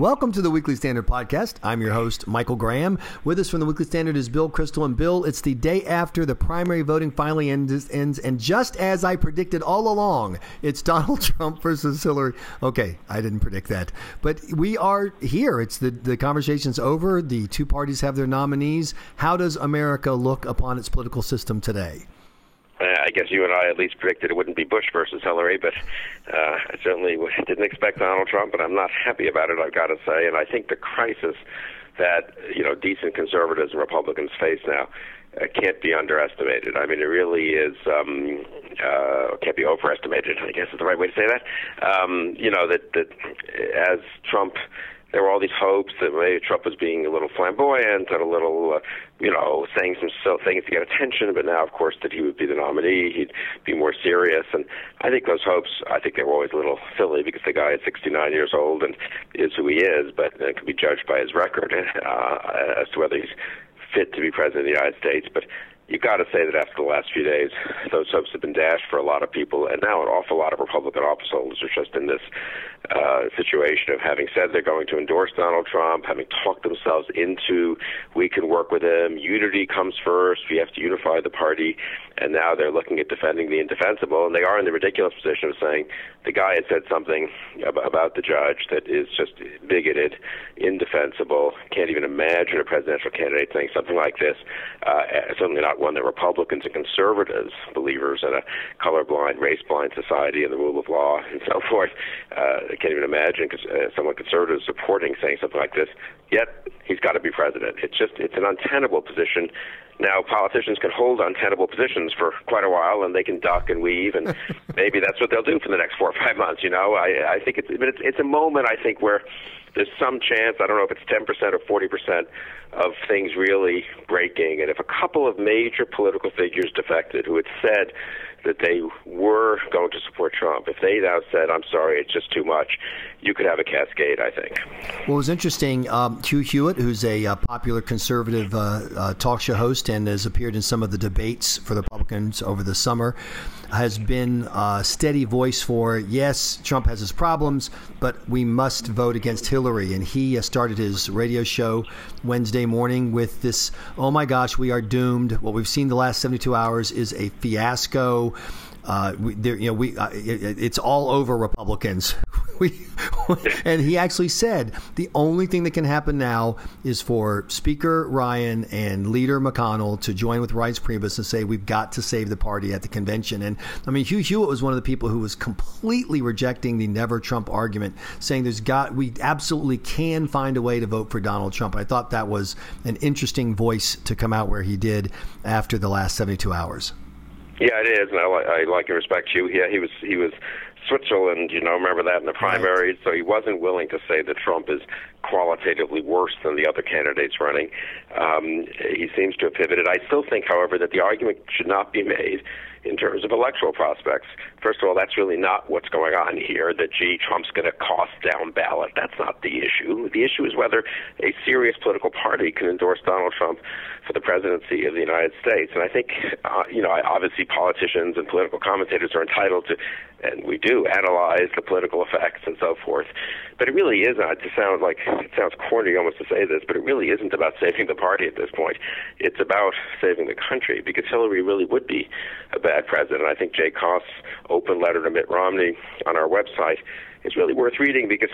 Welcome to the Weekly Standard podcast. I'm your host, Michael Graham. With us from the Weekly Standard is Bill Kristol. And Bill, it's the day after the primary voting finally ends. And just as I predicted all along, it's Donald Trump versus Hillary. Okay, I didn't predict that. But we are here. It's the conversation's over. The two parties have their nominees. How does America look upon its political system today? I guess you and I at least predicted it wouldn't be Bush versus Hillary, but I certainly didn't expect Donald Trump, and I'm not happy about it, I've got to say. And I think the crisis that, you know, decent conservatives and Republicans face now can't be underestimated. I mean, it really is can't be overestimated, I guess is the right way to say that. You know, that as Trump, there were all these hopes that maybe Trump was being a little flamboyant and a little, saying some things to get attention. But now, of course, that he would be the nominee, he'd be more serious. And I think those hopes, they were always a little silly because the guy is 69 years old and is who he is, but it can be judged by his record as to whether he's fit to be president of the United States. But you've got to say that after the last few days, those hopes have been dashed for a lot of people, and now an awful lot of Republican office holders are just in this situation of having said they're going to endorse Donald Trump, having talked themselves into we can work with him, unity comes first, we have to unify the party, and now they're looking at defending the indefensible, and they are in the ridiculous position of saying the guy has said something about the judge that is just bigoted, indefensible, can't even imagine a presidential candidate saying something like this, certainly not one that Republicans and conservatives, believers in a colorblind, race-blind society and the rule of law and so forth, can't even imagine someone conservative supporting saying something like this, yet he's got to be president. It's an untenable position. Now, politicians can hold untenable positions for quite a while, and they can duck and weave, and maybe that's what they'll do for the next 4 or 5 months, you know. I think it's a moment, I think, where there's some chance, I don't know if it's 10% or 40% of things really breaking, and if a couple of major political figures defected who had said that they were going to support Trump, if they now said, I'm sorry, it's just too much, you could have a cascade, I think. Well, it was interesting, Hugh Hewitt, who's a popular conservative talk show host and has appeared in some of the debates for the Republicans over the summer, has been a steady voice for, yes, Trump has his problems, but we must vote against Hillary. And he started his radio show Wednesday morning with this, oh my gosh, we are doomed. What we've seen the last 72 hours is a fiasco. It's all over Republicans. And he actually said the only thing that can happen now is for Speaker Ryan and Leader McConnell to join with Rice Priebus and say we've got to save the party at the convention. And I mean, Hugh Hewitt was one of the people who was completely rejecting the never Trump argument, saying we absolutely can find a way to vote for Donald Trump. I thought that was an interesting voice to come out where he did after the last 72 hours. Yeah, it is, and I like and respect you. Yeah, he was Switzerland, you know, remember that in the primaries, so he wasn't willing to say that Trump is qualitatively worse than the other candidates running. He seems to have pivoted. I still think, however, that the argument should not be made in terms of electoral prospects. First of all, that's really not what's going on here, that, gee, Trump's going to cost down ballot. That's not the issue. The issue is whether a serious political party can endorse Donald Trump for the presidency of the United States. And I think, obviously politicians and political commentators are entitled to, and we do, analyze the political effects and so forth. But it really isn't. It sounds corny almost to say this, but it really isn't about saving the party at this point. It's about saving the country, because Hillary really would be a bad president. I think Jay Koss' open letter to Mitt Romney on our website is really worth reading, because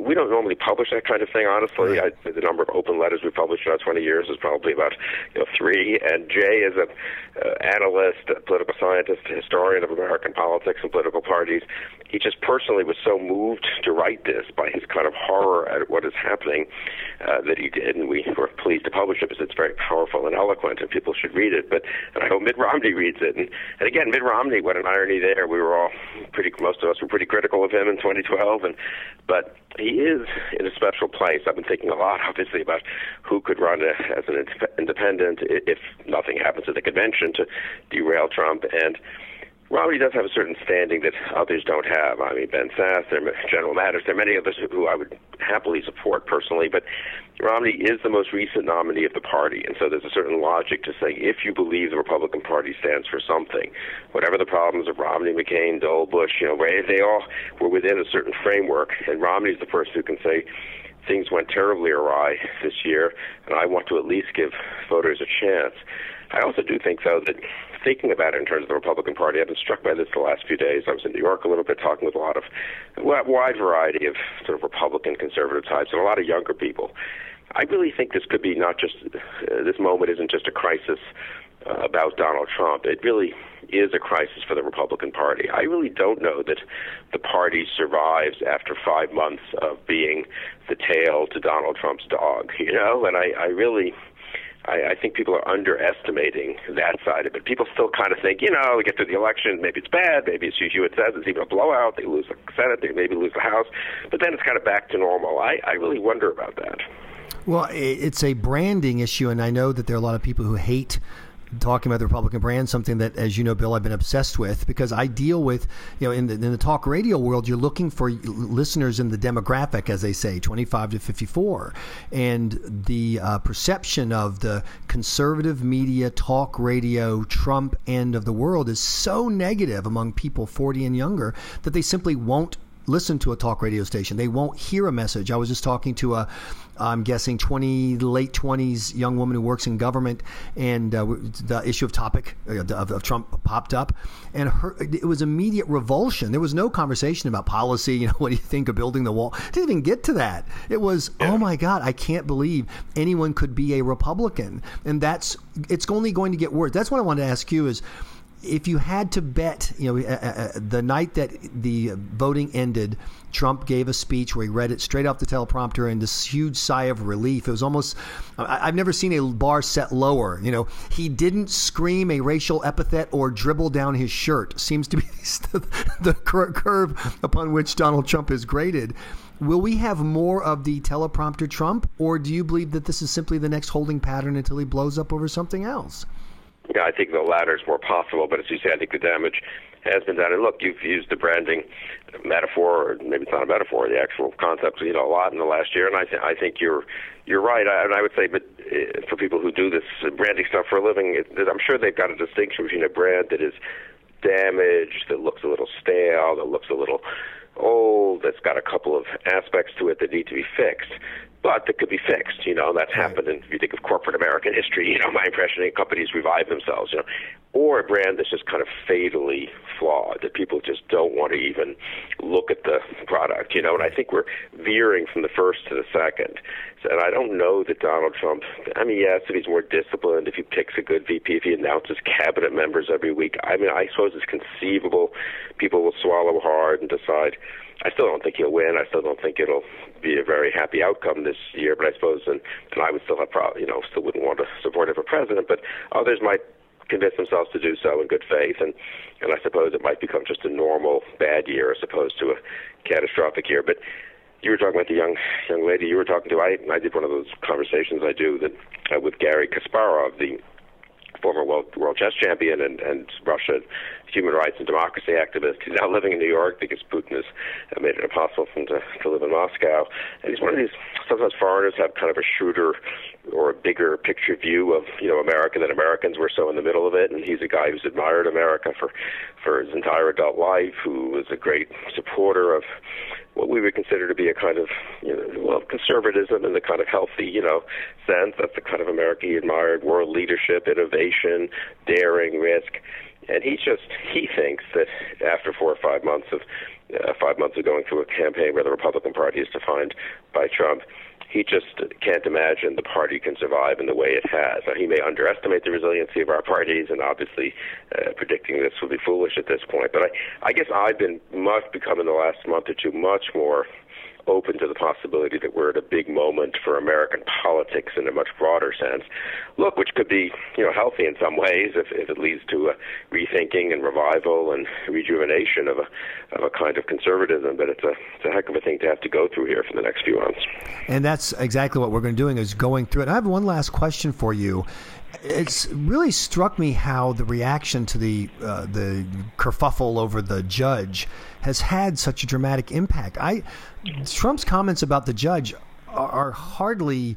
we don't normally publish that kind of thing, honestly. Right. The number of open letters we've published in our 20 years is probably about three. And Jay is an analyst, a political scientist, a historian of American politics and political parties. He just personally was so moved to write this by his kind of horror at what is happening that he did, and we were pleased to publish it because it's very powerful and eloquent, and people should read it. And I hope Mitt Romney reads it. And again, Mitt Romney, what an irony there. Most of us were pretty critical of him in 2012, but he is in a special place. I've been thinking a lot, obviously, about who could run as an independent if nothing happens at the convention to derail Trump. And Romney does have a certain standing that others don't have. I mean, Ben Sasse, General Mattis, there are many others who I would happily support personally, but Romney is the most recent nominee of the party, and so there's a certain logic to saying if you believe the Republican Party stands for something, whatever the problems of Romney, McCain, Dole, Bush, they all were within a certain framework, and Romney's the person who can say, things went terribly awry this year, and I want to at least give voters a chance. I also do think, though, that thinking about it in terms of the Republican Party, I've been struck by this the last few days. I was in New York a little bit talking with a lot of wide variety of sort of Republican conservative types and a lot of younger people. I really think this could be not just this moment isn't just a crisis about Donald Trump. It really is a crisis for the Republican Party. I really don't know that the party survives after 5 months of being the tail to Donald Trump's dog, And I think people are underestimating that side of it. People still kind of think, we get through the election, maybe it's bad, maybe as Hugh Hewitt says, it's even a blowout, they lose the Senate, they maybe lose the House, but then it's kind of back to normal. I really wonder about that. Well, it's a branding issue, and I know that there are a lot of people who hate talking about the Republican brand, something that, as you know, Bill, I've been obsessed with because I deal with, in the talk radio world, you're looking for listeners in the demographic, as they say, 25 to 54. And the perception of the conservative media, talk radio, Trump end of the world is so negative among people 40 and younger that they simply won't listen to a talk radio station. They won't hear a message. I was just talking to a, I'm guessing, late 20s young woman who works in government, and the issue of Trump popped up, and it was immediate revulsion. There was no conversation about policy, what do you think of building the wall? It didn't even get to that. It was, oh my God, I can't believe anyone could be a Republican. And it's only going to get worse. That's what I wanted to ask you is, if you had to bet, the night that the voting ended, Trump gave a speech where he read it straight off the teleprompter and this huge sigh of relief. It was almost, I've never seen a bar set lower. He didn't scream a racial epithet or dribble down his shirt. Seems to be the curve upon which Donald Trump is graded. Will we have more of the teleprompter Trump, or do you believe that this is simply the next holding pattern until he blows up over something else? Yeah, I think the latter is more possible, but as you say, I think the damage has been done. And look, you've used the branding metaphor, or maybe it's not a metaphor, the actual concept, a lot in the last year, and I think you're right. And I would say, but for people who do this branding stuff for a living, I'm sure they've got a distinction between a brand that is damaged, that looks a little stale, that looks a little old, that's got a couple of aspects to it that need to be fixed, but that could be fixed. That's happened. And if you think of corporate American history, my impression is companies revive themselves, or a brand that's just kind of fatally flawed, that people just don't want to even look at the product, and I think we're veering from the first to the second. And I don't know that Donald Trump, yes, if he's more disciplined, if he picks a good VP, if he announces cabinet members every week, I suppose it's conceivable people will swallow hard and decide. I still don't think he'll win. I still don't think it'll be a very happy outcome this year, but I suppose and I would still have still wouldn't want to support him for president, but others might convince themselves to do so in good faith, and I suppose it might become just a normal bad year as opposed to a catastrophic year. But you were talking about the young lady you were talking to. I did one of those conversations I do with Garry Kasparov, the former world chess champion and Russia human rights and democracy activist. He's now living in New York because Putin has made it impossible for him to live in Moscow. And he's one of these, sometimes foreigners have kind of a shrewder or a bigger picture view of, America than Americans were so in the middle of it. And he's a guy who's admired America for his entire adult life, who was a great supporter of what we would consider to be a kind of, conservatism in the kind of healthy, sense. That's the kind of America he admired, world leadership, innovation, daring, risk. And he thinks that after 4 or 5 months of 5 months of going through a campaign where the Republican Party is defined by Trump, he just can't imagine the party can survive in the way it has. Now, he may underestimate the resiliency of our parties, and obviously predicting this would be foolish at this point. But I guess I've become in the last month or two much more open to the possibility that we're at a big moment for American politics in a much broader sense, which could be healthy in some ways if it leads to a rethinking and revival and rejuvenation of a kind of conservatism. But it's a heck of a thing to have to go through here for the next few months. And that's exactly what we're going to be doing is going through it. I have one last question for you. It's really struck me how the reaction to the kerfuffle over the judge has had such a dramatic impact. Trump's comments about the judge are hardly,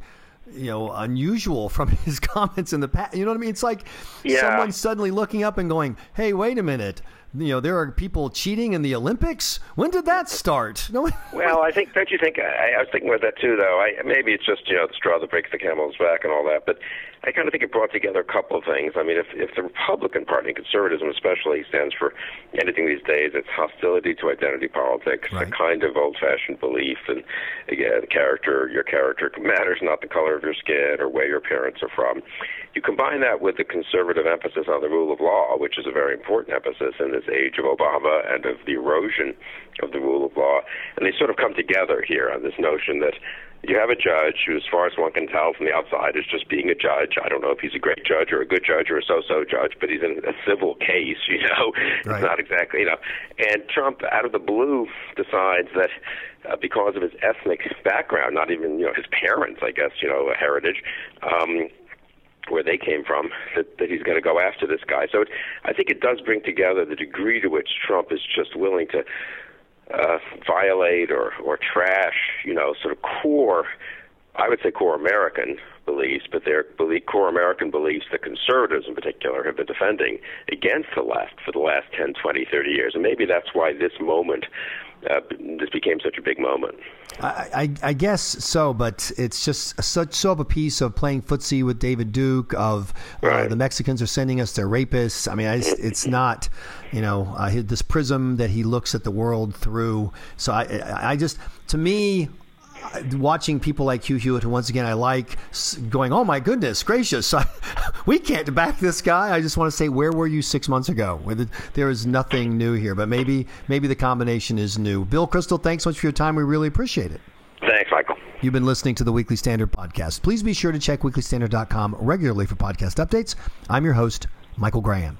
unusual from his comments in the past. You know what I mean? It's like someone suddenly looking up and going, "Hey, wait a minute. There are people cheating in the Olympics. When did that start?" No. Well, I think, don't you think? I was thinking about that too, though. Maybe it's just the straw that breaks the camel's back and all that. But I kind of think it brought together a couple of things. I mean, if the Republican Party, conservatism especially, stands for anything these days, it's hostility to identity politics, right. A kind of old-fashioned belief in the character. Your character matters, not the color of your skin or where your parents are from. You combine that with the conservative emphasis on the rule of law, which is a very important emphasis in this age of Obama and of the erosion of the rule of law, and they sort of come together here on this notion that you have a judge who, as far as one can tell from the outside, is just being a judge. I don't know if he's a great judge or a good judge or a so-so judge, but he's in a civil case, Right. It's not exactly, And Trump, out of the blue, decides that because of his ethnic background, not even, his parents, I guess, heritage, where they came from, that he's going to go after this guy. So I think it does bring together the degree to which Trump is just willing to violate or trash, sort of core, I would say core American beliefs, but they're core American beliefs that conservatives in particular have been defending against the left for the last 10, 20, 30 years. And maybe that's why this moment, this became such a big moment. I guess so, but it's just so of a piece of playing footsie with David Duke, of right. The Mexicans are sending us their rapists. I mean, it's not, this prism that he looks at the world through. So I just, to me, watching people like Hugh Hewitt, who once again I like, going, "Oh my goodness gracious, we can't back this guy." I just want to say, where were you 6 months ago? There is nothing new here, but maybe the combination is new. Bill Kristol, thanks so much for your time. We really appreciate it. Thanks, Michael. You've been listening to the Weekly Standard podcast. Please be sure to check weeklystandard.com regularly for podcast updates. I'm your host, Michael Graham.